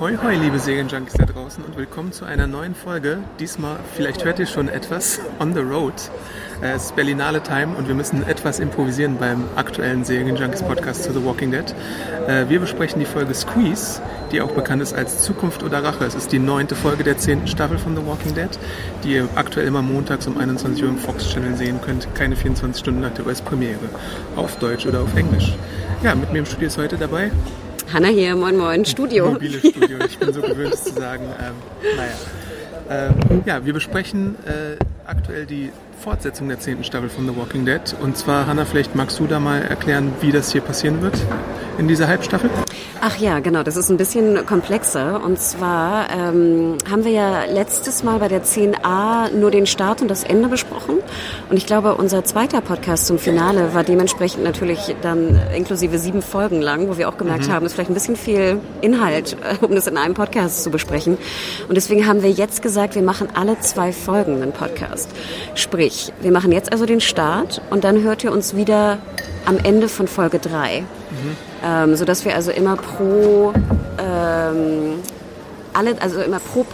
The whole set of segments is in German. Hoi hoi, liebe Serienjunkies da draußen und willkommen zu einer neuen Folge. Diesmal, vielleicht hört ihr schon etwas, on the road. Es ist Berlinale Time und wir müssen etwas improvisieren beim aktuellen Serienjunkies Podcast zu The Walking Dead. Wir besprechen die Folge Squeeze, die auch bekannt ist als Zukunft oder Rache. Es ist die 9. Folge der 10. Staffel von The Walking Dead, die ihr aktuell immer montags um 21 Uhr im Fox Channel sehen könnt, keine 24 Stunden nach der US-Premiere, auf Deutsch oder auf Englisch. Ja, mit mir im Studio ist heute dabei Hanna hier, moin moin, Studio. Mobile Studio, ich bin so gewöhnt, es zu sagen. Naja. Ja, wir besprechen aktuell die Fortsetzung der 10. Staffel von The Walking Dead. Und zwar, Hanna, vielleicht magst du da mal erklären, wie das hier passieren wird in dieser Halbstaffel? Ach ja, genau, das ist ein bisschen komplexer. Und zwar haben wir ja letztes Mal bei der 10a nur den Start und das Ende besprochen. Und ich glaube, unser zweiter Podcast zum Finale war dementsprechend natürlich dann inklusive 7 Folgen lang, wo wir auch gemerkt haben, das ist vielleicht ein bisschen viel Inhalt, um das in einem Podcast zu besprechen. Und deswegen haben wir jetzt gesagt, wir machen alle 2 Folgen einen Podcast. Sprich, wir machen jetzt also den Start und dann hört ihr uns wieder am Ende von Folge 3. Sodass wir also immer pro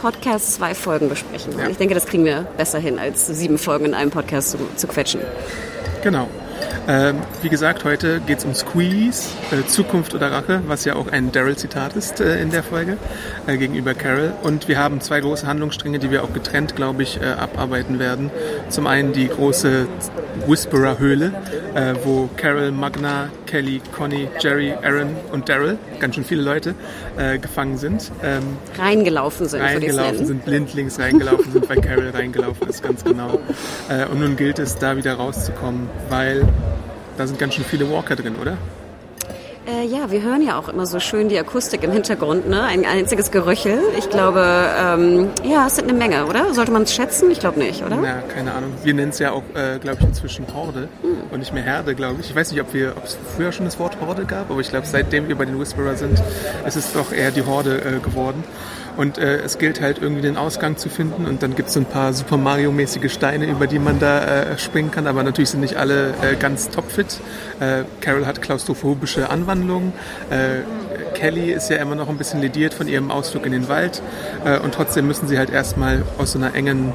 Podcast 2 Folgen besprechen. Ja. Ich denke, das kriegen wir besser hin, als 7 Folgen in einem Podcast zu quetschen. Genau. Wie gesagt, heute geht es um Squeeze, Zukunft oder Rache, was ja auch ein Daryl-Zitat ist in der Folge gegenüber Carol. Und wir haben 2 große Handlungsstränge, die wir auch getrennt, glaube ich, abarbeiten werden. Zum einen die große Whisperer-Höhle, wo Carol, Magna, Kelly, Connie, Jerry, Aaron und Daryl, ganz schön viele Leute, gefangen sind. Blindlings sind, weil Carol reingelaufen ist, ganz genau. Und nun gilt es, da wieder rauszukommen, weil da sind ganz schön viele Walker drin, oder? Ja, wir hören ja auch immer so schön die Akustik im Hintergrund, ne? Ein einziges Geröchel. Ich glaube, es sind eine Menge, oder? Sollte man es schätzen? Ich glaube nicht, oder? Na, keine Ahnung. Wir nennen es ja auch, glaube ich, inzwischen Horde und nicht mehr Herde, glaube ich. Ich weiß nicht, ob es früher schon das Wort Horde gab, aber ich glaube, seitdem wir bei den Whisperer sind, es ist doch eher die Horde geworden. Und es gilt halt irgendwie den Ausgang zu finden und dann gibt es so ein paar Super Mario-mäßige Steine, über die man da springen kann, aber natürlich sind nicht alle ganz topfit. Carol hat klaustrophobische Anwandlungen, Kelly ist ja immer noch ein bisschen lediert von ihrem Ausflug in den Wald und trotzdem müssen sie halt erstmal aus so einer engen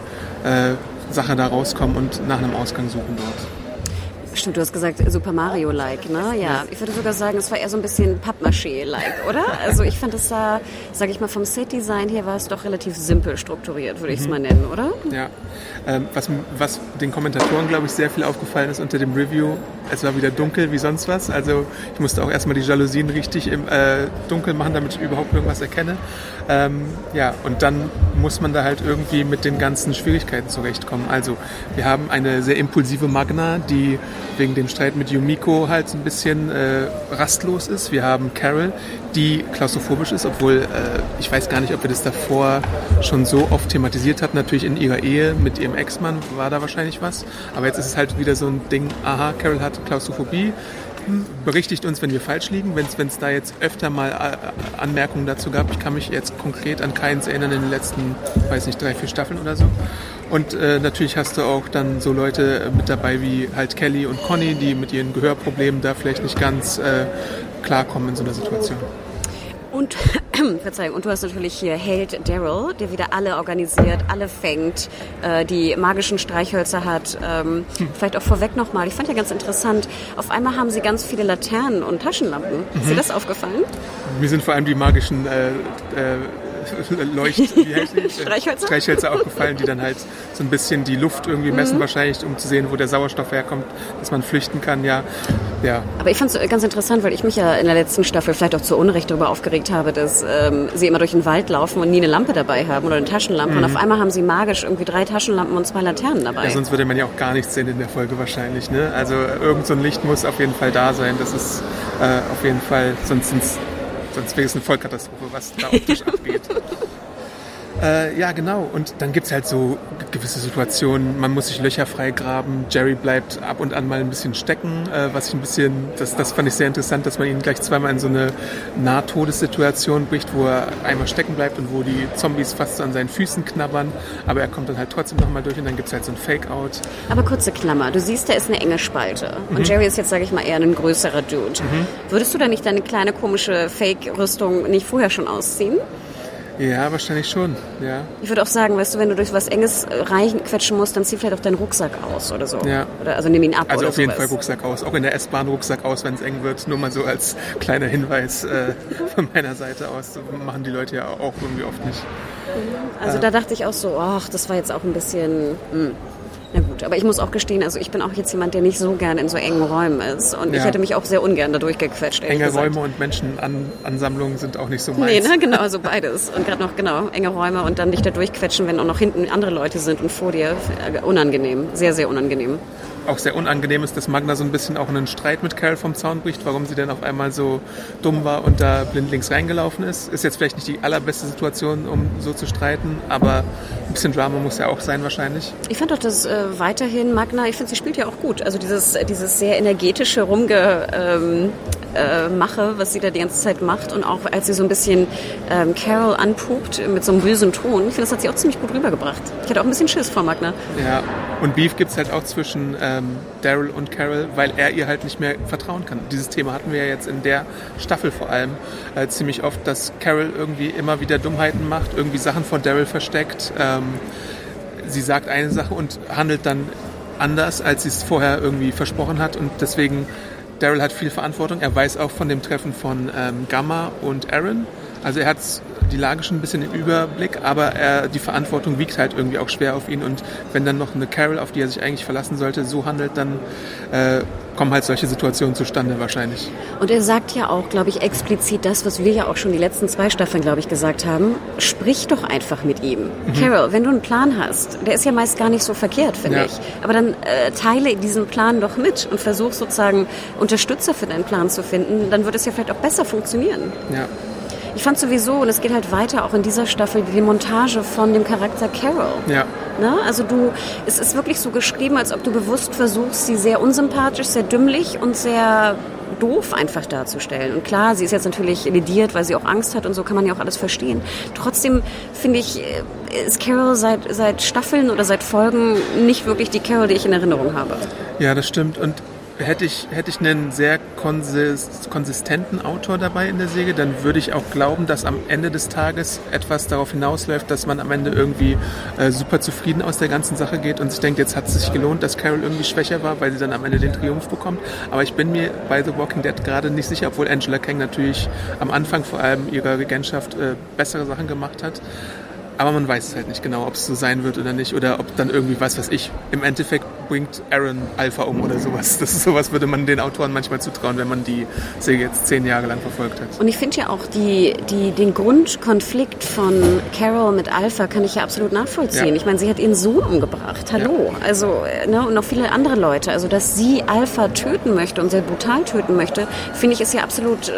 Sache da rauskommen und nach einem Ausgang suchen dort. Stimmt, du hast gesagt Super Mario-like, ne? Ja, ich würde sogar sagen, es war eher so ein bisschen Pappmaché-like, oder? Also ich fand es da, sage ich mal, vom Set-Design her war es doch relativ simpel strukturiert, würde ich es mal nennen, oder? Ja, was den Kommentatoren, glaube ich, sehr viel aufgefallen ist unter dem Review, es war wieder dunkel wie sonst was, also ich musste auch erstmal die Jalousien richtig im Dunkel machen, damit ich überhaupt irgendwas erkenne. Und dann muss man da halt irgendwie mit den ganzen Schwierigkeiten zurechtkommen. Also wir haben eine sehr impulsive Magna, die wegen dem Streit mit Yumiko halt so ein bisschen rastlos ist. Wir haben Carol, die klaustrophobisch ist, obwohl ich weiß gar nicht, ob wir das davor schon so oft thematisiert hatten. Natürlich in ihrer Ehe mit ihrem Ex-Mann war da wahrscheinlich was. Aber jetzt ist es halt wieder so ein Ding, aha, Carol hat Klaustrophobie. Berichtigt uns, wenn wir falsch liegen, wenn es da jetzt öfter mal Anmerkungen dazu gab. Ich kann mich jetzt konkret an keins erinnern in den letzten, 3-4 Staffeln oder so. Und natürlich hast du auch dann so Leute mit dabei wie halt Kelly und Connie, die mit ihren Gehörproblemen da vielleicht nicht ganz klarkommen in so einer Situation. Und du hast natürlich hier Held Daryl, der wieder alle organisiert, alle fängt, die magischen Streichhölzer hat. Vielleicht auch vorweg nochmal, ich fand ja ganz interessant, auf einmal haben sie ganz viele Laternen und Taschenlampen. Ist dir das aufgefallen? Mir sind vor allem die magischen Streichhölzer aufgefallen, die dann halt so ein bisschen die Luft irgendwie messen, wahrscheinlich, um zu sehen, wo der Sauerstoff herkommt, dass man flüchten kann, ja. Aber ich fand es ganz interessant, weil ich mich ja in der letzten Staffel vielleicht auch zu Unrecht darüber aufgeregt habe, dass sie immer durch den Wald laufen und nie eine Lampe dabei haben oder eine Taschenlampe, und auf einmal haben sie magisch irgendwie 3 Taschenlampen und 2 Laternen dabei. Ja, sonst würde man ja auch gar nichts sehen in der Folge wahrscheinlich, ne? Also irgend so ein Licht muss auf jeden Fall da sein, das ist auf jeden Fall, sonst wäre es eine Vollkatastrophe, was da optisch abgeht. Ja, genau. Und dann gibt es halt so gewisse Situationen, man muss sich Löcher freigraben, Jerry bleibt ab und an mal ein bisschen stecken, das fand ich sehr interessant, dass man ihn gleich zweimal in so eine Nahtodessituation bricht, wo er einmal stecken bleibt und wo die Zombies fast so an seinen Füßen knabbern, aber er kommt dann halt trotzdem nochmal durch und dann gibt es halt so ein Fake-Out. Aber kurze Klammer, du siehst, da ist eine enge Spalte und Jerry ist jetzt, sage ich mal, eher ein größerer Dude. Würdest du da nicht deine kleine komische Fake-Rüstung nicht vorher schon ausziehen? Ja, wahrscheinlich schon, ja. Ich würde auch sagen, weißt du, wenn du durch was Enges reinquetschen musst, dann zieh vielleicht auch deinen Rucksack aus oder so. Ja. Oder, also nimm ihn ab. Also oder auf jeden Fall Rucksack aus, auch in der S-Bahn Rucksack aus, wenn es eng wird. Nur mal so als kleiner Hinweis von meiner Seite aus. So machen die Leute ja auch irgendwie oft nicht. Also da dachte ich auch so, ach, das war jetzt auch ein bisschen... Na gut, aber ich muss auch gestehen, also ich bin auch jetzt jemand, der nicht so gern in so engen Räumen ist. Und ich hätte mich auch sehr ungern da durchgequetscht. Enge Räume und Menschenansammlungen sind auch nicht so meins. Nee, ne? Genau, also beides. Und gerade noch, genau, enge Räume und dann dich da durchquetschen, wenn auch noch hinten andere Leute sind und vor dir. Unangenehm, sehr, sehr unangenehm. Auch sehr unangenehm ist, dass Magna so ein bisschen auch einen Streit mit Carol vom Zaun bricht, warum sie denn auf einmal so dumm war und da blindlings reingelaufen ist. Ist jetzt vielleicht nicht die allerbeste Situation, um so zu streiten, aber ein bisschen Drama muss ja auch sein wahrscheinlich. Ich fand doch, dass weiterhin Magna, ich finde, sie spielt ja auch gut. Also dieses sehr energetische Rumgemache, was sie da die ganze Zeit macht und auch als sie so ein bisschen Carol anpupt mit so einem bösen Ton, ich finde, das hat sie auch ziemlich gut rübergebracht. Ich hatte auch ein bisschen Schiss vor Magna. Ja, und Beef gibt es halt auch zwischen Daryl und Carol, weil er ihr halt nicht mehr vertrauen kann. Dieses Thema hatten wir ja jetzt in der Staffel vor allem ziemlich oft, dass Carol irgendwie immer wieder Dummheiten macht, irgendwie Sachen von Daryl versteckt. Sie sagt eine Sache und handelt dann anders, als sie es vorher irgendwie versprochen hat, und deswegen Daryl hat viel Verantwortung. Er weiß auch von dem Treffen von Gamma und Aaron. Also er hat die Lage schon ein bisschen im Überblick, aber die Verantwortung wiegt halt irgendwie auch schwer auf ihn. Und wenn dann noch eine Carol, auf die er sich eigentlich verlassen sollte, so handelt, dann kommen halt solche Situationen zustande wahrscheinlich. Und er sagt ja auch, glaube ich, explizit das, was wir ja auch schon die letzten 2 Staffeln, glaube ich, gesagt haben. Sprich doch einfach mit ihm. Carol, wenn du einen Plan hast, der ist ja meist gar nicht so verkehrt, finde ich. Aber dann teile diesen Plan doch mit und versuch sozusagen Unterstützer für deinen Plan zu finden. Dann würde es ja vielleicht auch besser funktionieren. Ja. Ich fand sowieso, und es geht halt weiter auch in dieser Staffel, die Montage von dem Charakter Carol. Ja. Ne? Also es ist wirklich so geschrieben, als ob du bewusst versuchst, sie sehr unsympathisch, sehr dümmlich und sehr doof einfach darzustellen. Und klar, sie ist jetzt natürlich lediert, weil sie auch Angst hat und so, kann man ja auch alles verstehen. Trotzdem finde ich, ist Carol seit Staffeln oder seit Folgen nicht wirklich die Carol, die ich in Erinnerung habe. Ja, das stimmt. Und hätte ich einen sehr konsistenten Autor dabei in der Serie, dann würde ich auch glauben, dass am Ende des Tages etwas darauf hinausläuft, dass man am Ende irgendwie super zufrieden aus der ganzen Sache geht und sich denkt, jetzt hat es sich gelohnt, dass Carol irgendwie schwächer war, weil sie dann am Ende den Triumph bekommt. Aber ich bin mir bei The Walking Dead gerade nicht sicher, obwohl Angela Kang natürlich am Anfang vor allem ihrer Regentschaft bessere Sachen gemacht hat. Aber man weiß es halt nicht genau, ob es so sein wird oder nicht. Oder ob dann irgendwie, im Endeffekt bringt Aaron Alpha um oder sowas. Sowas würde man den Autoren manchmal zutrauen, wenn man die Serie jetzt 10 Jahre lang verfolgt hat. Und ich finde ja auch, den Grundkonflikt von Carol mit Alpha kann ich ja absolut nachvollziehen. Ja. Ich meine, sie hat ihren Sohn umgebracht. Hallo. Ja. Also, ne, und noch viele andere Leute. Also, dass sie Alpha töten möchte und sehr brutal töten möchte, finde ich, ist ja absolut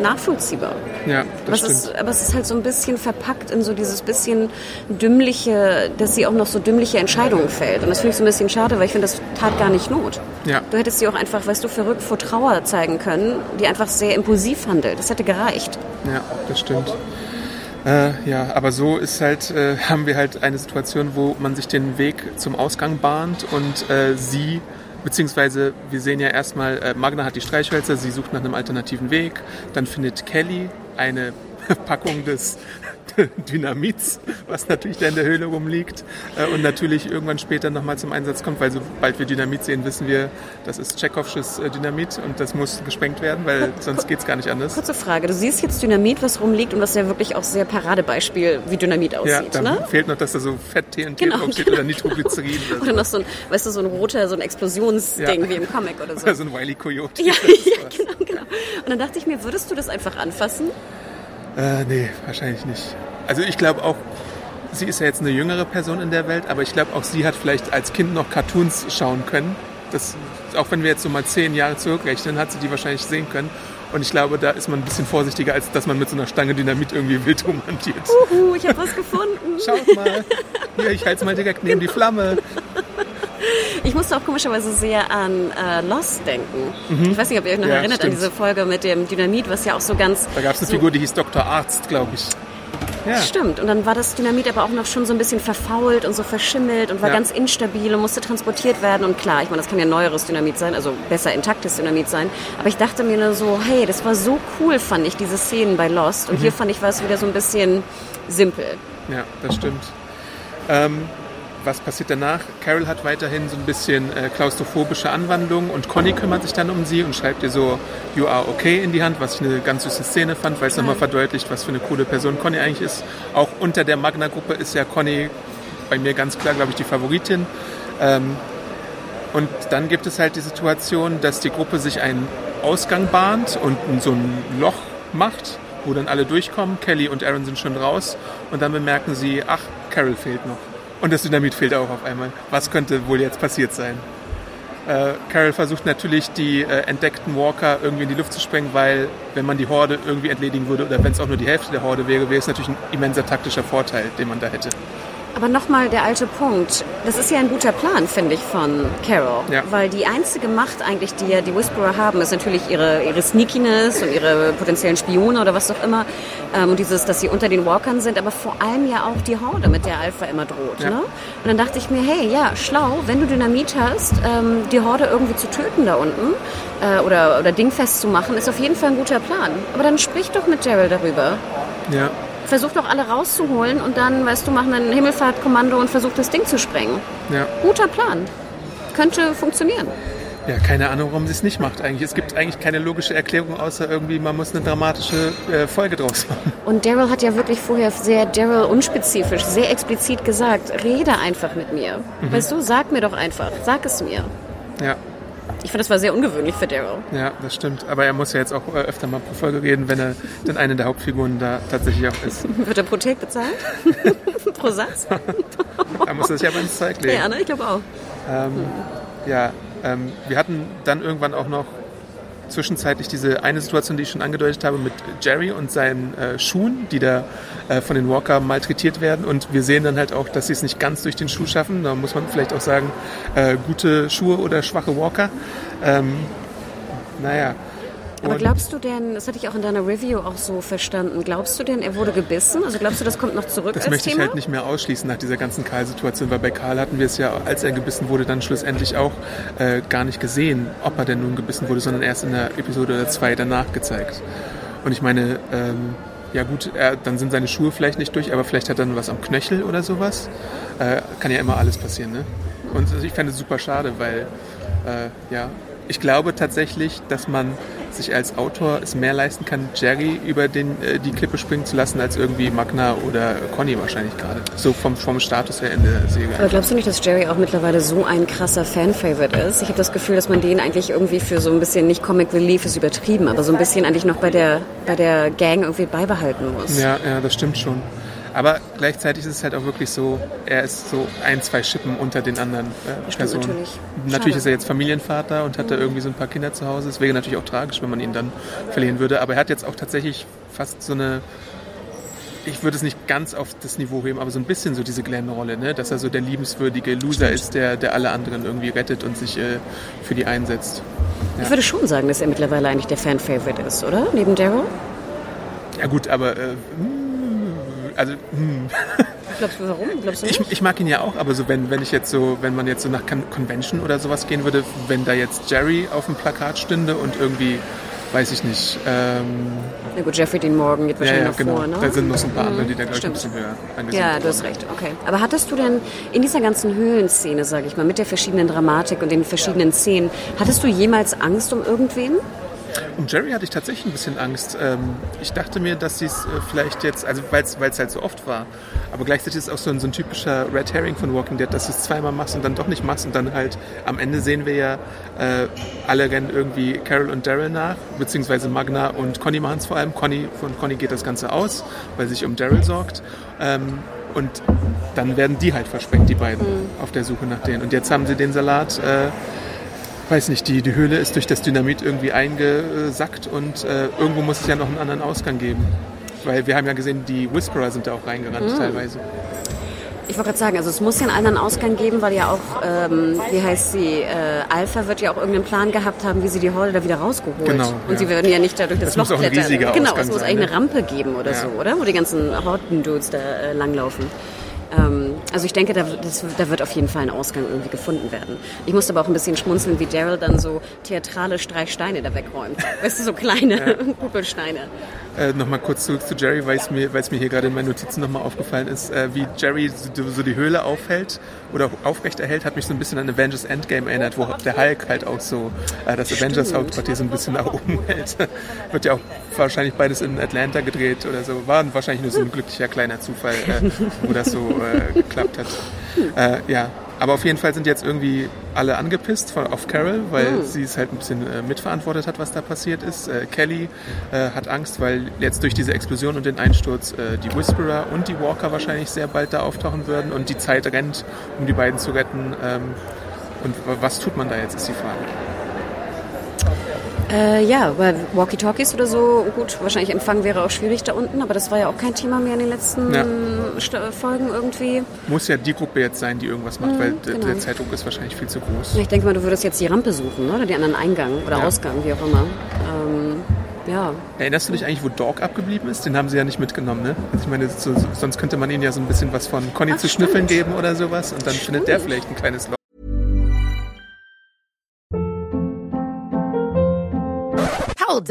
nachvollziehbar. Ja, das stimmt. Aber es ist halt so ein bisschen verpackt in so dieses bisschen dümmliche, dass sie auch noch so dümmliche Entscheidungen fällt. Und das finde ich so ein bisschen schade, weil ich finde, das tat gar nicht Not. Ja. Du hättest sie auch einfach, verrückt vor Trauer zeigen können, die einfach sehr impulsiv handelt. Das hätte gereicht. Ja, das stimmt. Aber so ist halt, haben wir halt eine Situation, wo man sich den Weg zum Ausgang bahnt und beziehungsweise wir sehen ja erstmal, Magna hat die Streichhölzer, sie sucht nach einem alternativen Weg, dann findet Kelly eine Packung des Dynamits, was natürlich da in der Höhle rumliegt und natürlich irgendwann später nochmal zum Einsatz kommt, weil sobald wir Dynamit sehen, wissen wir, das ist Tschechowisches Dynamit und das muss gesprengt werden, weil sonst geht's gar nicht anders. Kurze Frage, du siehst jetzt Dynamit, was rumliegt und was ja wirklich auch sehr Paradebeispiel wie Dynamit aussieht, ja, ne? Ja, fehlt noch, dass da so Fett-TNT draufsteht oder Nitroglycerin. Oder, so. Oder noch so ein, weißt du, so ein roter, so ein Explosionsding wie im Comic oder so. Oder so ein Wile E. Coyote. Ja, ja genau. Und dann dachte ich mir, würdest du das einfach anfassen? Nee, wahrscheinlich nicht. Also ich glaube auch, sie ist ja jetzt eine jüngere Person in der Welt, aber ich glaube auch, sie hat vielleicht als Kind noch Cartoons schauen können. Das, auch wenn wir jetzt so mal 10 Jahre zurückrechnen, hat sie die wahrscheinlich sehen können. Und ich glaube, da ist man ein bisschen vorsichtiger, als dass man mit so einer Stange Dynamit irgendwie wild rumhantiert. Uhu, ich habe was gefunden. Schaut mal. Hier, ich halte es mal direkt neben die Flamme. Ich musste auch komischerweise sehr an Lost denken. Mhm. Ich weiß nicht, ob ihr euch noch erinnert an diese Folge mit dem Dynamit, was ja auch so ganz... Da gab es eine Figur, die hieß Dr. Arzt, glaube ich. Ja. Stimmt. Und dann war das Dynamit aber auch noch schon so ein bisschen verfault und so verschimmelt und war ganz instabil und musste transportiert werden. Und klar, ich meine, das kann ja neueres Dynamit sein, also besser intaktes Dynamit sein. Aber ich dachte mir nur so, hey, das war so cool, fand ich, diese Szenen bei Lost. Und hier fand ich, war es wieder so ein bisschen simpel. Ja, das stimmt. Was passiert danach? Carol hat weiterhin so ein bisschen klaustrophobische Anwandlung und Connie kümmert sich dann um sie und schreibt ihr so You are okay in die Hand, was ich eine ganz süße Szene fand, weil es nochmal verdeutlicht, was für eine coole Person Connie eigentlich ist. Auch unter der Magna-Gruppe ist ja Connie bei mir ganz klar, glaube ich, die Favoritin. Und dann gibt es halt die Situation, dass die Gruppe sich einen Ausgang bahnt und so ein Loch macht, wo dann alle durchkommen. Kelly und Aaron sind schon raus und dann bemerken sie, ach, Carol fehlt noch. Und das Dynamit fehlt auch auf einmal. Was könnte wohl jetzt passiert sein? Carol versucht natürlich, die entdeckten Walker irgendwie in die Luft zu sprengen, weil wenn man die Horde irgendwie entledigen würde oder wenn es auch nur die Hälfte der Horde wäre, wäre es natürlich ein immenser taktischer Vorteil, den man da hätte. Aber nochmal der alte Punkt. Das ist ja ein guter Plan, finde ich, von Carol. Ja. Weil die einzige Macht eigentlich, die ja die Whisperer haben, ist natürlich ihre Sneakiness und ihre potenziellen Spione oder was auch immer. Und dieses, dass sie unter den Walkern sind, aber vor allem ja auch die Horde, mit der Alpha immer droht. Ja. Ne? Und dann dachte ich mir, hey, ja, schlau, wenn du Dynamit hast, die Horde irgendwie zu töten da unten oder dingfest zu machen, ist auf jeden Fall ein guter Plan. Aber dann sprich doch mit Daryl darüber. Ja. Versucht doch alle rauszuholen und dann, weißt du, machen ein Himmelfahrtkommando und versucht das Ding zu sprengen. Ja. Guter Plan. Könnte funktionieren. Ja, keine Ahnung, warum sie es nicht macht eigentlich. Es gibt eigentlich keine logische Erklärung, außer irgendwie, man muss eine dramatische Folge draus machen. Und Daryl hat ja wirklich vorher sehr Daryl-unspezifisch, sehr explizit gesagt, rede einfach mit mir. Weißt du, sag mir doch einfach, sag es mir. Ja. Ich finde, das war sehr ungewöhnlich für Daryl. Ja, das stimmt. Aber er muss ja jetzt auch öfter mal pro Folge reden, wenn er denn eine der Hauptfiguren da tatsächlich auch ist. Wird er pro Take bezahlt? Pro Satz? Da muss er sich aber ins Zeug legen. Ja, ne? Ich glaube auch. Wir hatten dann irgendwann auch noch zwischenzeitlich diese eine Situation, die ich schon angedeutet habe, mit Jerry und seinen Schuhen, die da von den Walker malträtiert werden. Und wir sehen dann halt auch, dass sie es nicht ganz durch den Schuh schaffen. Da muss man vielleicht auch sagen, gute Schuhe oder schwache Walker. Aber glaubst du denn, das hatte ich auch in deiner Review auch so verstanden, glaubst du denn, er wurde gebissen? Also glaubst du, das kommt noch zurück als Thema? Das möchte ich halt nicht mehr ausschließen nach dieser ganzen Karl-Situation, weil bei Karl hatten wir es ja, als er gebissen wurde, dann schlussendlich auch gar nicht gesehen, ob er denn nun gebissen wurde, sondern erst in der Episode oder 2 danach gezeigt. Und ich meine, dann sind seine Schuhe vielleicht nicht durch, aber vielleicht hat er dann was am Knöchel oder sowas. Kann ja immer alles passieren, ne? Und ich fände es super schade, weil, ich glaube tatsächlich, dass man sich als Autor es mehr leisten kann, Jerry über die Klippe springen zu lassen, als irgendwie Magna oder Connie wahrscheinlich gerade. So vom Status her in der Serie. Aber glaubst du nicht, dass Jerry auch mittlerweile so ein krasser Fan-Favorite ist? Ich habe das Gefühl, dass man den eigentlich irgendwie für so ein bisschen, nicht Comic Relief ist übertrieben, aber so ein bisschen eigentlich noch bei der Gang irgendwie beibehalten muss. Ja, das stimmt schon. Aber gleichzeitig ist es halt auch wirklich so, er ist so 1, 2 Schippen unter den anderen Personen. Natürlich ist er jetzt Familienvater und hat da irgendwie so ein paar Kinder zu Hause. Es wäre natürlich auch tragisch, wenn man ihn dann verlieren würde. Aber er hat jetzt auch tatsächlich fast so eine, ich würde es nicht ganz auf das Niveau heben, aber so ein bisschen so diese Glenn-Rolle, ne? Dass er so der liebenswürdige Loser ist, der alle anderen irgendwie rettet und sich für die einsetzt. Ja. Ich würde schon sagen, dass er mittlerweile eigentlich der Fan-Favorite ist, oder? Neben Daryl? Ja gut, aber... Glaubst du, warum? Glaubst du nicht? Ich mag ihn ja auch, aber so wenn man jetzt so nach Convention oder sowas gehen würde, wenn da jetzt Jerry auf dem Plakat stünde und irgendwie weiß ich nicht. Na gut, Jeffrey Dean Morgan geht wahrscheinlich noch genau. vor, ne? Da sind noch so ein paar andere, die da gleich ein bisschen höher angesiedelt Ja, du hast recht, okay. Aber hattest du denn in dieser ganzen Höhlenszene, sage ich mal, mit der verschiedenen Dramatik und den verschiedenen Szenen, hattest du jemals Angst um irgendwen? Um Jerry hatte ich tatsächlich ein bisschen Angst. Ich dachte mir, dass sie es vielleicht jetzt, also weil es halt so oft war, aber gleichzeitig ist es auch so ein typischer Red Herring von Walking Dead, dass du es zweimal machst und dann doch nicht machst und dann halt am Ende sehen wir ja, alle rennen irgendwie Carol und Daryl nach, beziehungsweise Magna und Connie machen es vor allem. Von Connie geht das Ganze aus, weil sie sich um Daryl sorgt. Und dann werden die halt versprengt, die beiden, auf der Suche nach denen. Und jetzt haben sie den Salat... weiß nicht, die Höhle ist durch das Dynamit irgendwie eingesackt und irgendwo muss es ja noch einen anderen Ausgang geben. Weil wir haben ja gesehen, die Whisperer sind da auch reingerannt teilweise. Ich wollte gerade sagen, also es muss ja einen anderen Ausgang geben, weil ja auch, Alpha wird ja auch irgendeinen Plan gehabt haben, wie sie die Horde da wieder rausgeholt. Genau, und sie werden ja nicht dadurch das Loch klettern. Muss auch ein riesiger Ausgang sein, es muss eigentlich eine Rampe geben oder so, oder? Wo die ganzen Horden-Dudes da langlaufen. Also ich denke, da wird auf jeden Fall ein Ausgang irgendwie gefunden werden. Ich musste aber auch ein bisschen schmunzeln, wie Daryl dann so theatralisch 3 Steine da wegräumt. Weißt du, so kleine Kugelsteine. Nochmal kurz zurück zu Jerry, weil es mir hier gerade in meinen Notizen nochmal aufgefallen ist, wie Jerry so die Höhle aufhält oder aufrecht erhält, hat mich so ein bisschen an Avengers Endgame erinnert, wo der Hulk halt auch so das Avengers-Hauptquartier so ein bisschen nach oben hält. Wird ja auch wahrscheinlich beides in Atlanta gedreht oder so. War wahrscheinlich nur so ein glücklicher kleiner Zufall, wo das so geklappt hat. Ja, aber auf jeden Fall sind jetzt irgendwie alle angepisst auf Carol, weil sie es halt ein bisschen mitverantwortet hat, was da passiert ist. Kelly hat Angst, weil jetzt durch diese Explosion und den Einsturz die Whisperer und die Walker wahrscheinlich sehr bald da auftauchen würden und die Zeit rennt, um die beiden zu retten. Und was tut man da jetzt, ist die Frage. Ja, weil Walkie-Talkies oder so, gut, wahrscheinlich Empfang wäre auch schwierig da unten, aber das war ja auch kein Thema mehr in den letzten Folgen irgendwie. Muss ja die Gruppe jetzt sein, die irgendwas macht, weil der Zeitdruck ist wahrscheinlich viel zu groß. Ich denke mal, du würdest jetzt die Rampe suchen, oder den anderen Eingang oder Ausgang, wie auch immer. Ja. Erinnerst du dich eigentlich, wo Dog abgeblieben ist? Den haben sie ja nicht mitgenommen, ne? Also ich meine, sonst könnte man ihnen ja so ein bisschen was von Connie zu schnüffeln geben oder sowas und dann findet der vielleicht ein kleines Loch. Hold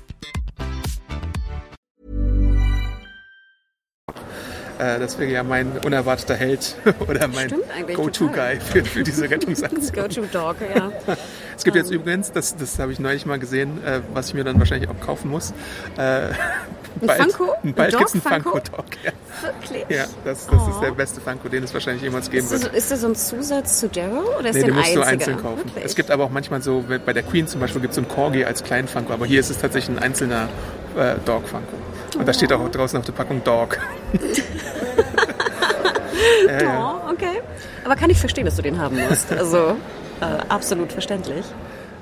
Das wäre ja mein unerwarteter Held oder mein Go-To-Guy für diese Rettungsaktion. Go-To-Dog, ja. Es gibt jetzt übrigens, das habe ich neulich mal gesehen, was ich mir dann wahrscheinlich auch kaufen muss. Bald gibt es einen Funko-Dog. Ja. Wirklich? Ja, das ist der beste Funko, den es wahrscheinlich jemals geben wird. Ist das so ein Zusatz zu Daryl oder ist der ein einziger? Den musst du einzeln kaufen. Wirklich? Es gibt aber auch manchmal so, bei der Queen zum Beispiel gibt es so einen Corgi als kleinen Funko, aber hier ist es tatsächlich ein einzelner Dog-Funko. Und da steht auch draußen auf der Packung Dog. Ja, okay. Aber kann ich verstehen, dass du den haben musst. Also absolut verständlich.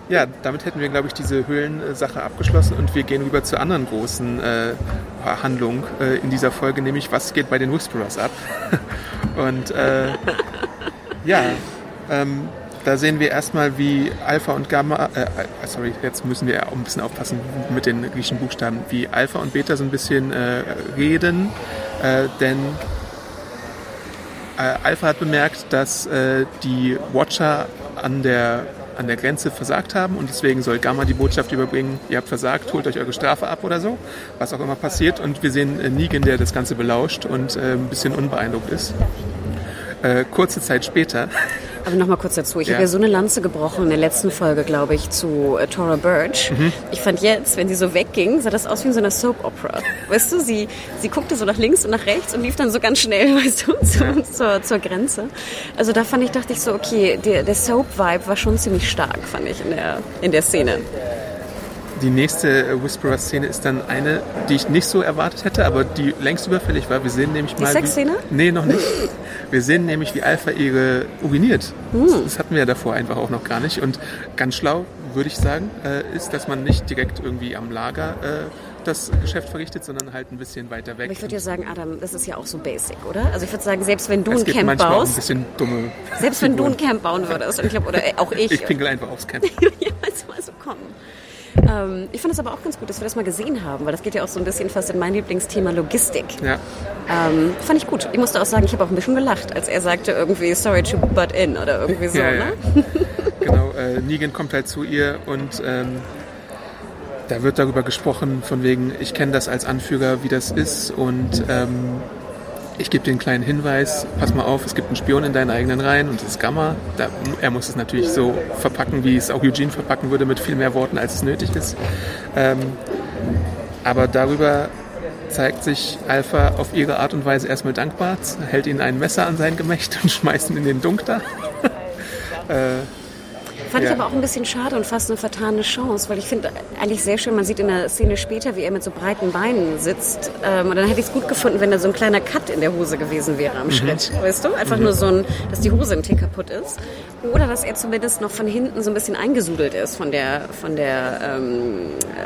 Ja, damit hätten wir, glaube ich, diese Höhlensache abgeschlossen und wir gehen rüber zur anderen großen Handlung in dieser Folge, nämlich was geht bei den Whisperers ab. Und da sehen wir erstmal, wie Alpha und Gamma, jetzt müssen wir auch ein bisschen aufpassen mit den griechischen Buchstaben, wie Alpha und Beta so ein bisschen reden, denn Alpha hat bemerkt, dass die Watcher an der Grenze versagt haben und deswegen soll Gamma die Botschaft überbringen, ihr habt versagt, holt euch eure Strafe ab oder so, was auch immer passiert. Und wir sehen Negan, der das Ganze belauscht und ein bisschen unbeeindruckt ist. Kurze Zeit später... Aber nochmal kurz dazu, ich habe ja so eine Lanze gebrochen in der letzten Folge, glaube ich, zu Tora Birch. Ich fand jetzt, wenn sie so wegging, sah das aus wie in so einer Soap-Opera. Weißt du, sie guckte so nach links und nach rechts und lief dann so ganz schnell, weißt du, zur Grenze. Also da dachte ich so, okay, der Soap-Vibe war schon ziemlich stark, fand ich, in der Szene. Die nächste Whisperer-Szene ist dann eine, die ich nicht so erwartet hätte, aber die längst überfällig war. Wir sehen nämlich mal... Die Sexszene? Nee, noch nicht. Wir sehen nämlich, wie Alpha ihre uriniert. Das hatten wir ja davor einfach auch noch gar nicht. Und ganz schlau, würde ich sagen, ist, dass man nicht direkt irgendwie am Lager das Geschäft verrichtet, sondern halt ein bisschen weiter weg. Aber ich würde ja sagen, Adam, das ist ja auch so basic, oder? Also ich würde sagen, selbst wenn du ein Camp baust... Es gibt manchmal auch ein bisschen dumme... Selbst wenn du ein Camp bauen würdest, und ich glaube, oder auch ich... Ich pinkel einfach aufs Camp. Ja, mal so kommen. Ich fand es aber auch ganz gut, dass wir das mal gesehen haben, weil das geht ja auch so ein bisschen fast in mein Lieblingsthema Logistik. Ja. Fand ich gut. Ich musste auch sagen, ich habe auch ein bisschen gelacht, als er sagte irgendwie, sorry to butt in oder irgendwie so. Ja, ja. Ne? Genau, Negan kommt halt zu ihr und da wird darüber gesprochen, von wegen, ich kenne das als Anführer, wie das ist und ich gebe dir einen kleinen Hinweis, pass mal auf, es gibt einen Spion in deinen eigenen Reihen und das ist Gamma. Er muss es natürlich so verpacken, wie es auch Eugene verpacken würde, mit viel mehr Worten, als es nötig ist. Aber darüber zeigt sich Alpha auf ihre Art und Weise erstmal dankbar, hält ihnen ein Messer an sein Gemächt und schmeißt ihn in den Dunkler. Fand ich aber auch ein bisschen schade und fast eine vertane Chance, weil ich finde eigentlich sehr schön, man sieht in der Szene später, wie er mit so breiten Beinen sitzt. Und dann hätte ich es gut gefunden, wenn da so ein kleiner Cut in der Hose gewesen wäre am Schritt. Weißt du? Einfach nur so ein, dass die Hose ein Tick kaputt ist. Oder dass er zumindest noch von hinten so ein bisschen eingesudelt ist von der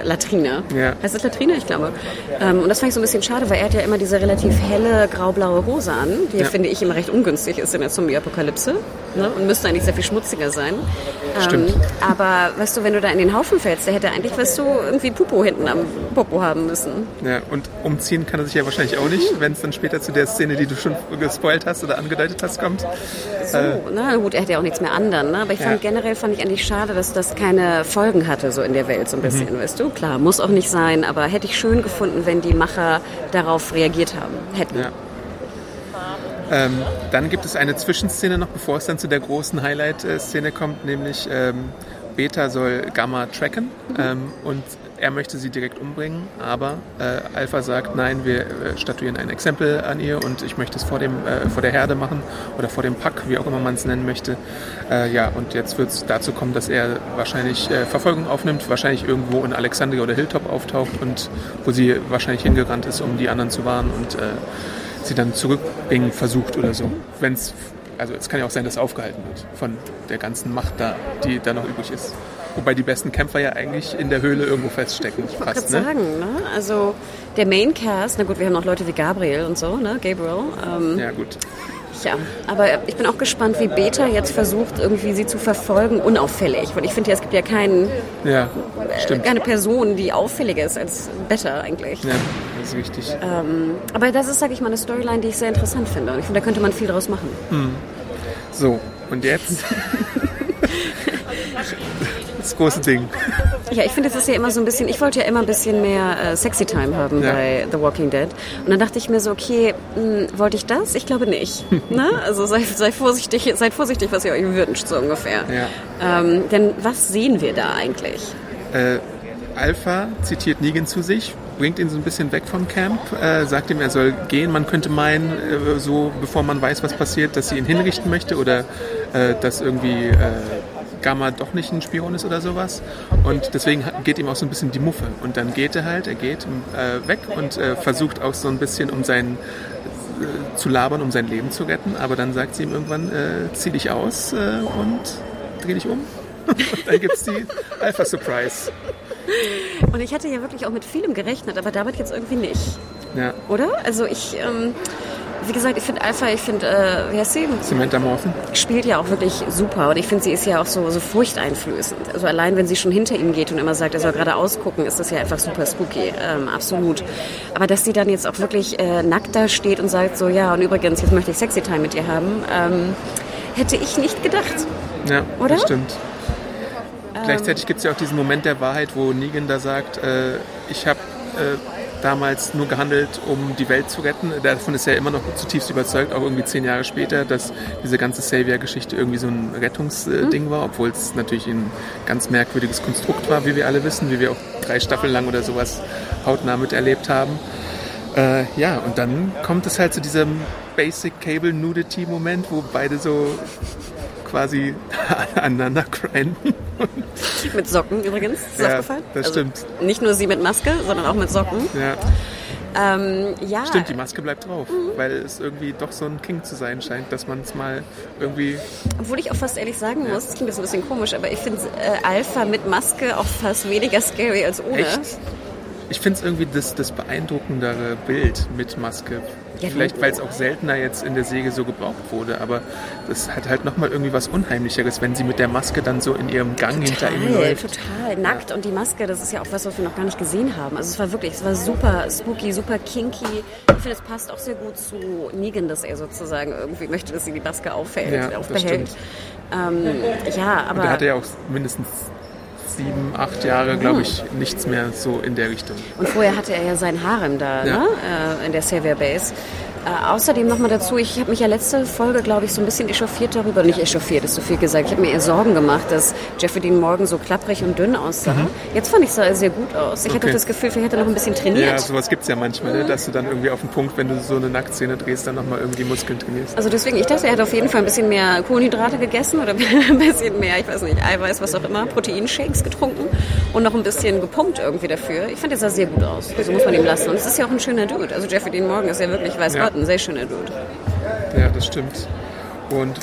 Latrine. Ja. Heißt das Latrine? Ich glaube. Und das fand ich so ein bisschen schade, weil er hat ja immer diese relativ helle, graublaue Hose an, die, finde ich, ihm recht ungünstig ist in der Zombie-Apokalypse. Ne? Und müsste eigentlich sehr viel schmutziger sein. Stimmt. Aber, weißt du, wenn du da in den Haufen fällst, der hätte eigentlich, weißt du, irgendwie Popo hinten am Popo haben müssen. Ja, und umziehen kann er sich ja wahrscheinlich auch nicht, wenn es dann später zu der Szene, die du schon gespoilt hast oder angedeutet hast, kommt. Na gut, er hätte ja auch nichts mehr an dann, ne? Aber ich fand ich eigentlich schade, dass das keine Folgen hatte, so in der Welt so ein bisschen, weißt du. Klar, muss auch nicht sein, aber hätte ich schön gefunden, wenn die Macher darauf reagiert hätten. Ja. Dann gibt es eine Zwischenszene noch, bevor es dann zu der großen Highlight-Szene kommt, nämlich Beta soll Gamma tracken und er möchte sie direkt umbringen, aber Alpha sagt, nein, wir statuieren ein Exempel an ihr und ich möchte es vor der Herde machen oder vor dem Pack, wie auch immer man es nennen möchte. Und jetzt wird es dazu kommen, dass er wahrscheinlich Verfolgung aufnimmt, wahrscheinlich irgendwo in Alexandria oder Hilltop auftaucht und wo sie wahrscheinlich hingerannt ist, um die anderen zu warnen und sie dann zurückbringen versucht oder so. Es kann ja auch sein, dass aufgehalten wird von der ganzen Macht da, die da noch übrig ist. Wobei die besten Kämpfer ja eigentlich in der Höhle irgendwo feststecken. Ich wollte gerade sagen, ne? Also der Maincast, na gut, wir haben noch Leute wie Gabriel und so, ne? Gabriel. Ja, gut. Ja, aber ich bin auch gespannt, wie Beta jetzt versucht, irgendwie sie zu verfolgen, unauffällig. Weil ich finde ja, es gibt ja keine Person, die auffälliger ist als Beta eigentlich. Ja, das ist richtig. Aber das ist, sage ich mal, eine Storyline, die ich sehr interessant finde. Und ich finde, da könnte man viel draus machen. So, und jetzt? Das große Ding. Ja, ich finde, das ist ja immer so ein bisschen, ich wollte ja immer ein bisschen mehr Sexy Time haben bei The Walking Dead. Und dann dachte ich mir so, okay, wollte ich das? Ich glaube nicht. Ne? Also seid vorsichtig, was ihr euch wünscht, so ungefähr. Ja. Denn was sehen wir da eigentlich? Alpha zitiert Negan zu sich, bringt ihn so ein bisschen weg vom Camp, sagt ihm, er soll gehen. Man könnte meinen, bevor man weiß, was passiert, dass sie ihn hinrichten möchte oder dass irgendwie... Gamma doch nicht ein Spion ist oder sowas. Und deswegen geht ihm auch so ein bisschen die Muffe. Und dann geht er geht weg und versucht auch so ein bisschen, um sein zu labern, um sein Leben zu retten. Aber dann sagt sie ihm irgendwann, zieh dich aus und dreh dich um. Und dann gibt's die Alpha-Surprise. Und ich hatte ja wirklich auch mit vielem gerechnet, aber damit jetzt irgendwie nicht. Ja. Oder? Also wie gesagt, ich finde Alpha, wie heißt sie? Samantha Morton. Spielt ja auch wirklich super. Und ich finde, sie ist ja auch so furchteinflößend. Also allein, wenn sie schon hinter ihm geht und immer sagt, er soll gerade ausgucken, ist das ja einfach super spooky. Absolut. Aber dass sie dann jetzt auch wirklich nackt da steht und sagt so, ja, und übrigens, jetzt möchte ich Sexy Time mit ihr haben, hätte ich nicht gedacht. Ja, oder? Das stimmt. Gleichzeitig gibt es ja auch diesen Moment der Wahrheit, wo Negan da sagt, ich habe... damals nur gehandelt, um die Welt zu retten. Davon ist er immer noch zutiefst überzeugt, auch irgendwie 10 Jahre später, dass diese ganze Savior-Geschichte irgendwie so ein Rettungsding war, obwohl es natürlich ein ganz merkwürdiges Konstrukt war, wie wir alle wissen, wie wir auch 3 Staffeln lang oder sowas hautnah miterlebt haben. Und dann kommt es halt zu diesem Basic-Cable-Nudity-Moment, wo beide so quasi aneinander grinden. Mit Socken übrigens, ist das aufgefallen? Das stimmt. Nicht nur sie mit Maske, sondern auch mit Socken. Ja. Stimmt, die Maske bleibt drauf, weil es irgendwie doch so ein King zu sein scheint, dass man es mal irgendwie... Obwohl ich auch fast ehrlich sagen muss, das klingt jetzt ein bisschen komisch, aber ich finde Alpha mit Maske auch fast weniger scary als ohne. Echt? Ich finde es irgendwie das beeindruckendere Bild mit Maske. Ja, vielleicht, weil es auch seltener jetzt in der Serie so gebraucht wurde, aber das hat halt nochmal irgendwie was Unheimlicheres, wenn sie mit der Maske dann so in ihrem Gang hinter ihm läuft. Total, nackt und die Maske, das ist ja auch was wir noch gar nicht gesehen haben. Also es war super spooky, super kinky. Ich finde, es passt auch sehr gut zu Negan, dass er sozusagen irgendwie möchte, dass sie die Maske aufbehält. Ja, aber... Und er hatte ja auch mindestens 7, 8 Jahre, glaube ich, nichts mehr so in der Richtung. Und vorher hatte er ja sein Harem da, ja. Ne? In der Savior Base. Außerdem nochmal dazu, ich habe mich ja letzte Folge, glaube ich, so ein bisschen echauffiert darüber. Nicht echauffiert, ist so viel gesagt. Ich habe mir eher Sorgen gemacht, dass Jeffrey Dean Morgan so klapprig und dünn aussah. Mhm. Jetzt fand ich, sah er sehr gut aus. Ich hatte das Gefühl, vielleicht hat er noch ein bisschen trainiert. Ja, sowas gibt es ja manchmal, ne? Dass du dann irgendwie auf den Punkt, wenn du so eine Nacktszene drehst, dann nochmal irgendwie Muskeln trainierst. Also deswegen, ich dachte, er hat auf jeden Fall ein bisschen mehr Kohlenhydrate gegessen oder ein bisschen mehr, ich weiß nicht, Eiweiß, was auch immer, Proteinshakes getrunken und noch ein bisschen gepumpt irgendwie dafür. Ich fand, er sah sehr gut aus. So muss man ihm lassen. Und es ist ja auch ein schöner Dude. Also Jeffrey Dean Morgan ist ja wirklich, weiß Gott, ein sehr schöner Dude. Ja, das stimmt. Und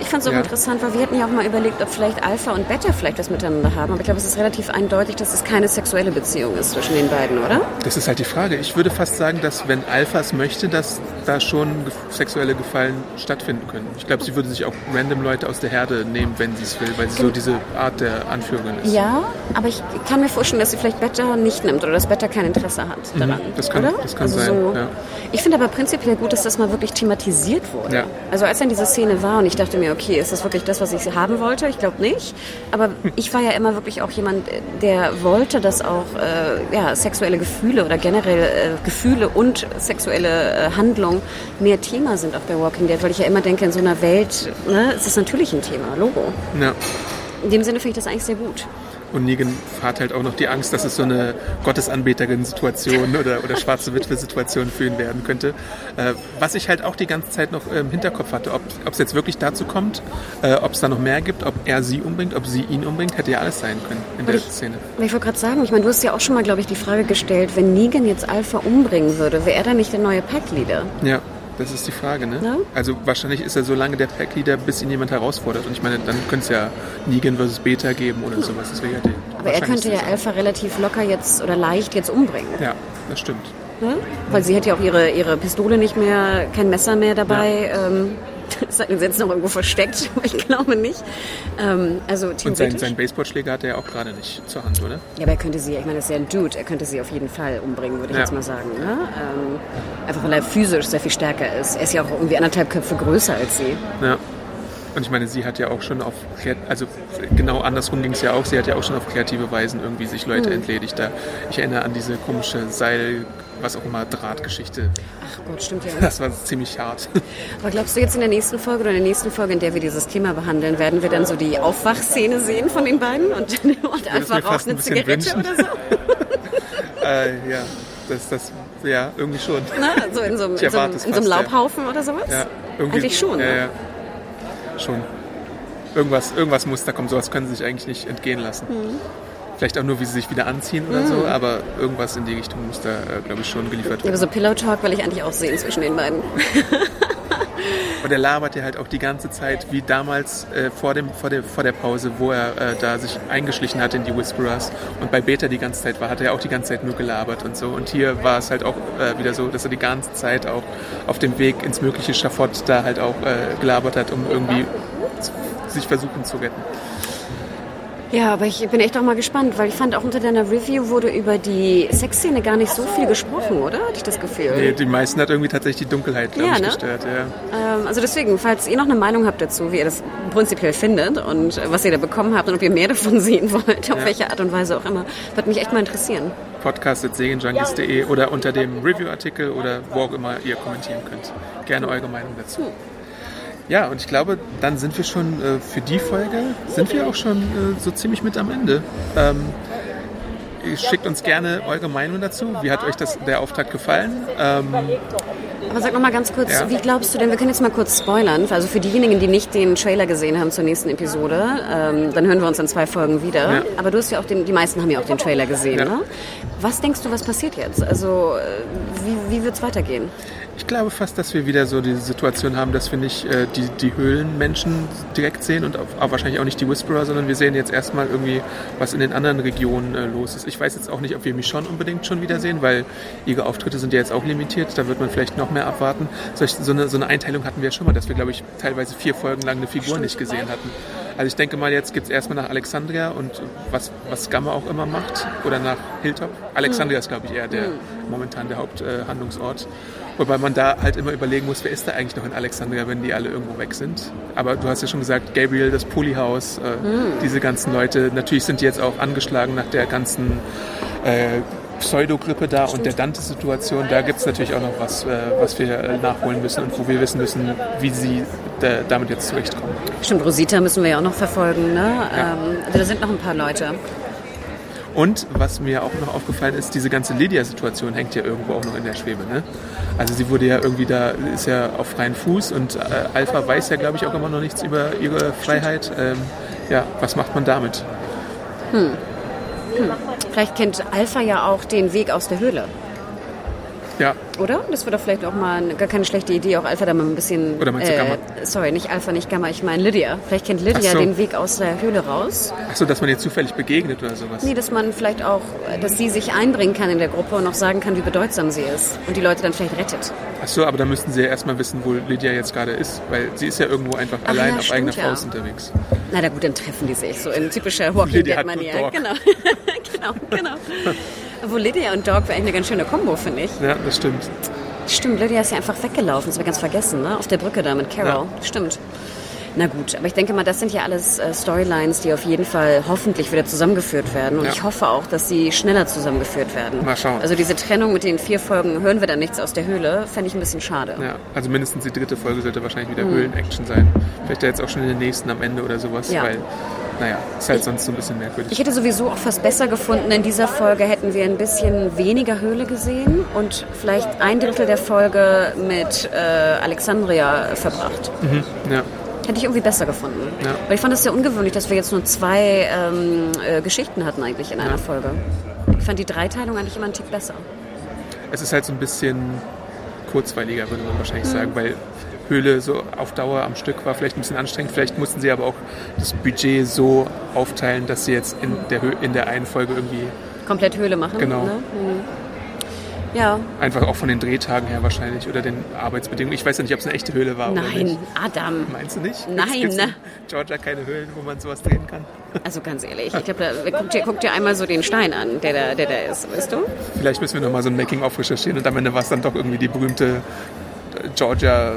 ich fand es auch interessant, weil wir hatten ja auch mal überlegt, ob vielleicht Alpha und Beta vielleicht was miteinander haben. Aber ich glaube, es ist relativ eindeutig, dass es keine sexuelle Beziehung ist zwischen den beiden, oder? Das ist halt die Frage. Ich würde fast sagen, dass wenn Alpha es möchte, dass da schon sexuelle Gefallen stattfinden können. Ich glaube, sie würde sich auch random Leute aus der Herde nehmen, wenn sie es will, weil sie so diese Art der Anführerin ist. Ja, aber ich kann mir vorstellen, dass sie vielleicht Beta nicht nimmt oder dass Beta kein Interesse hat daran. Das kann sein. So. Ja. Ich finde aber prinzipiell gut, dass das mal wirklich thematisiert wurde. Ja. Also als dann diese Szene war und ich dachte mir, okay, ist das wirklich das, was ich haben wollte? Ich glaube nicht. Aber ich war ja immer wirklich auch jemand, der wollte, dass auch sexuelle Gefühle oder generell Gefühle und sexuelle Handlung mehr Thema sind auch bei Walking Dead, weil ich ja immer denke, in so einer Welt, ne, ist das natürlich ein Thema, Logo. Ja. In dem Sinne finde ich das eigentlich sehr gut. Und Negan hat halt auch noch die Angst, dass es so eine Gottesanbeterin-Situation oder schwarze Witwe-Situation für ihn werden könnte. Was ich halt auch die ganze Zeit noch im Hinterkopf hatte, ob es jetzt wirklich dazu kommt, ob es da noch mehr gibt, ob er sie umbringt, ob sie ihn umbringt, hätte ja alles sein können in der Szene. Ich wollte gerade sagen, ich meine, du hast ja auch schon mal, glaube ich, die Frage gestellt, wenn Negan jetzt Alpha umbringen würde, wäre er dann nicht der neue Pack-Leader? Ja. Das ist die Frage, ne? Ja. Also wahrscheinlich ist er so lange der Packleader, bis ihn jemand herausfordert. Und ich meine, dann könnte es ja Negan versus Beta geben oder sowas. Das wäre ja aber er könnte ja Alpha relativ locker jetzt oder leicht jetzt umbringen. Ja, das stimmt. Ja? Weil sie hat ja auch ihre Pistole nicht mehr, kein Messer mehr dabei. Ja. Das hat er jetzt noch irgendwo versteckt, aber ich glaube nicht. Also und sein Baseballschläger hat er ja auch gerade nicht zur Hand, oder? Ja, aber er könnte sie, ich meine, das ist ja ein Dude, er könnte sie auf jeden Fall umbringen, würde ich jetzt mal sagen. Ne? Einfach weil er physisch sehr viel stärker ist. Er ist ja auch irgendwie 1,5 Köpfe größer als sie. Ja. Und ich meine, sie hat ja auch schon genau andersrum ging es ja auch, sie hat ja auch schon auf kreative Weisen irgendwie sich Leute entledigt. Ich erinnere an diese komische was auch immer, Drahtgeschichte. Ach Gott, stimmt ja. Das war ziemlich hart. Aber glaubst du jetzt in der nächsten Folge oder in der nächsten Folge, in der wir dieses Thema behandeln, werden wir dann so die Aufwachszene sehen von den beiden und einfach auch eine Zigarette oder so? Ja, das ja, irgendwie schon. Na, so in so einem Laubhaufen oder sowas? Ja, eigentlich schon. Ja. Schon. Irgendwas muss da kommen. Sowas können sie sich eigentlich nicht entgehen lassen. Mhm. Vielleicht auch nur, wie sie sich wieder anziehen oder so, aber irgendwas in die Richtung muss da, glaube ich, schon geliefert werden. Ja, so Pillow Talk will ich eigentlich auch sehen zwischen den beiden. Und er labert ja halt auch die ganze Zeit, wie damals vor der Pause, wo er da sich eingeschlichen hat in die Whisperers und bei Beta die ganze Zeit war, hat er ja auch die ganze Zeit nur gelabert und so. Und hier war es halt auch wieder so, dass er die ganze Zeit auch auf dem Weg ins mögliche Schafott da halt auch gelabert hat, um irgendwie sich versuchen zu retten. Ja, aber ich bin echt auch mal gespannt, weil ich fand auch unter deiner Review wurde über die Sexszene gar nicht so viel gesprochen, oder? Hatte ich das Gefühl? Nee, die meisten hat irgendwie tatsächlich die Dunkelheit, glaube ich, gestört. Ja. Also deswegen, falls ihr noch eine Meinung habt dazu, wie ihr das prinzipiell findet und was ihr da bekommen habt und ob ihr mehr davon sehen wollt, auf welche Art und Weise auch immer, würde mich echt mal interessieren. podcast@serienjunkies.de oder unter dem Review-Artikel oder wo auch immer ihr kommentieren könnt. Gerne eure Meinung dazu. Ja, und ich glaube, dann sind wir schon für die Folge, so ziemlich mit am Ende. Schickt uns gerne eure Meinung dazu. Wie hat euch der Auftrag gefallen? Aber sag nochmal ganz kurz, wie glaubst du denn, wir können jetzt mal kurz spoilern, also für diejenigen, die nicht den Trailer gesehen haben zur nächsten Episode, dann hören wir uns in 2 Folgen wieder, aber du hast ja auch die meisten haben ja auch den Trailer gesehen, ne? Was denkst du, was passiert jetzt? Also, wie wird's weitergehen? Ich glaube fast, dass wir wieder so die Situation haben, dass wir nicht die Höhlenmenschen direkt sehen und auch wahrscheinlich auch nicht die Whisperer, sondern wir sehen jetzt erstmal irgendwie, was in den anderen Regionen los ist. Ich weiß jetzt auch nicht, ob wir Michonne unbedingt schon wieder sehen, weil ihre Auftritte sind ja jetzt auch limitiert. Da wird man vielleicht noch mehr abwarten. So eine Einteilung hatten wir ja schon mal, dass wir, glaube ich, teilweise 4 Folgen lang eine Figur nicht gesehen hatten. Also ich denke mal, jetzt gibt es erstmal nach Alexandria und was Gamma auch immer macht oder nach Hilltop. Alexandria ist, glaube ich, eher der momentan der Haupthandlungsort. Wobei man da halt immer überlegen muss, wer ist da eigentlich noch in Alexandria, wenn die alle irgendwo weg sind. Aber du hast ja schon gesagt, Gabriel, das Polyhaus, diese ganzen Leute. Natürlich sind die jetzt auch angeschlagen nach der ganzen Pseudogrippe da und der Dante-Situation. Da gibt es natürlich auch noch was wir nachholen müssen und wo wir wissen müssen, wie sie damit jetzt zurechtkommen. Stimmt, Rosita müssen wir ja auch noch verfolgen, ne? Ja. Da sind noch ein paar Leute. Und was mir auch noch aufgefallen ist, diese ganze Lydia-Situation hängt ja irgendwo auch noch in der Schwebe, ne? Also sie wurde ja irgendwie da, ist ja auf freien Fuß und Alpha weiß ja, glaube ich, auch immer noch nichts über ihre Freiheit. Ja, was macht man damit? Vielleicht kennt Alpha ja auch den Weg aus der Höhle. Ja. Oder? Das wäre doch vielleicht auch mal gar keine schlechte Idee, auch Alpha da mal ein bisschen... Oder meinst du Gamma? Sorry, nicht Alpha, nicht Gamma, ich meine Lydia. Vielleicht kennt Lydia den Weg aus der Höhle raus. Achso, dass man ihr zufällig begegnet oder sowas? Nee, dass man vielleicht auch, dass sie sich einbringen kann in der Gruppe und auch sagen kann, wie bedeutsam sie ist und die Leute dann vielleicht rettet. Achso, aber dann müssten sie ja erstmal wissen, wo Lydia jetzt gerade ist, weil sie ist ja irgendwo einfach allein auf eigener Faust unterwegs. Na da gut, dann treffen die sich so in typischer Walking Dead-Manier. Genau. Wo Lydia und Dog wäre eigentlich eine ganz schöne Kombo, finde ich. Ja, das stimmt. Stimmt, Lydia ist ja einfach weggelaufen, das haben wir ganz vergessen, ne? Auf der Brücke da mit Carol. Ja. Stimmt. Na gut, aber ich denke mal, das sind ja alles Storylines, die auf jeden Fall hoffentlich wieder zusammengeführt werden. Und ich hoffe auch, dass sie schneller zusammengeführt werden. Mal schauen. Also diese Trennung mit den 4 Folgen hören wir dann nichts aus der Höhle, fände ich ein bisschen schade. Ja, also mindestens die 3. Folge sollte wahrscheinlich wieder Höhlen-Action sein. Vielleicht ja jetzt auch schon in der nächsten am Ende oder sowas, weil... Naja, ist halt sonst so ein bisschen merkwürdig. Ich hätte sowieso auch fast besser gefunden, in dieser Folge hätten wir ein bisschen weniger Höhle gesehen und vielleicht ein Drittel der Folge mit Alexandria verbracht. Ja. Hätte ich irgendwie besser gefunden. Ja. Weil ich fand es sehr ungewöhnlich, dass wir jetzt nur 2 Geschichten hatten eigentlich in einer Folge. Ich fand die Dreiteilung eigentlich immer einen Tick besser. Es ist halt so ein bisschen kurzweiliger, würde man wahrscheinlich sagen, weil... Höhle so auf Dauer am Stück war vielleicht ein bisschen anstrengend. Vielleicht mussten sie aber auch das Budget so aufteilen, dass sie jetzt in der einen Folge irgendwie... Komplett Höhle machen. Genau. Ne? Ja. Einfach auch von den Drehtagen her wahrscheinlich oder den Arbeitsbedingungen. Ich weiß ja nicht, ob es eine echte Höhle war oder nicht. Nein, Adam. Meinst du nicht? Nein. Gibt's in Georgia keine Höhlen, wo man sowas drehen kann? Also ganz ehrlich, ich glaube, guck dir einmal so den Stein an, der da ist, weißt du? Vielleicht müssen wir nochmal so ein Making-of recherchieren und am Ende war es dann doch irgendwie die berühmte Georgia...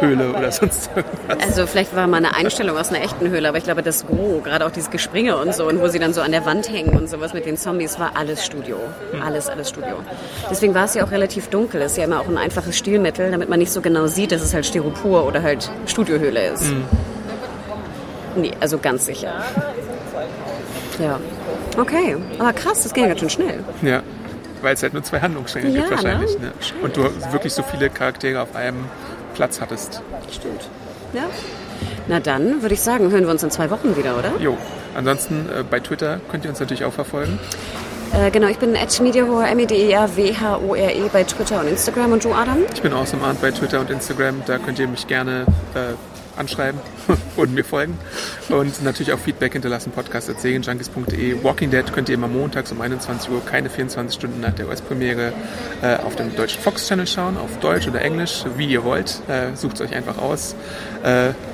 Höhle oder sonst irgendwas. Also vielleicht war mal eine Einstellung aus einer echten Höhle, aber ich glaube, das Gros, gerade auch dieses Gespringe und so und wo sie dann so an der Wand hängen und sowas mit den Zombies, war alles Studio. Alles Studio. Deswegen war es ja auch relativ dunkel. Ist ja immer auch ein einfaches Stilmittel, damit man nicht so genau sieht, dass es halt Styropor oder halt Studiohöhle ist. Nee, also ganz sicher. Ja. Okay. Aber krass, das ging ja ganz schön schnell. Ja. Weil es halt nur 2 Handlungsstränge gibt wahrscheinlich. Ne? Und du wirklich so viele Charaktere auf einem Platz hattest. Stimmt. Ja. Na dann, würde ich sagen, hören wir uns in 2 Wochen wieder, oder? Jo. Ansonsten bei Twitter könnt ihr uns natürlich auch verfolgen. Genau, ich bin @mediahorer, MEDIAWHORE bei Twitter und Instagram. Und du, Adam? Ich bin awesomeart bei Twitter und Instagram. Da könnt ihr mich gerne anschreiben und mir folgen. Und natürlich auch Feedback hinterlassen, podcast@serienjunkies.de. Walking Dead könnt ihr immer montags um 21 Uhr, keine 24 Stunden nach der US-Premiere, auf dem deutschen Fox Channel schauen, auf Deutsch oder Englisch, wie ihr wollt. Sucht es euch einfach aus.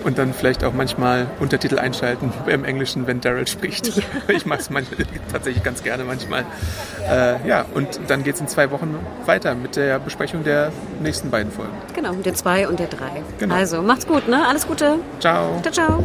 Und dann vielleicht auch manchmal Untertitel einschalten im Englischen, wenn Daryl spricht. Ja. Ich mache es tatsächlich ganz gerne manchmal. Ja, und dann geht es in 2 Wochen weiter mit der Besprechung der nächsten beiden Folgen. Genau, der 2 und der 3. Genau. Also macht's gut, ne? Alles Gute. Ciao. Ciao, ciao.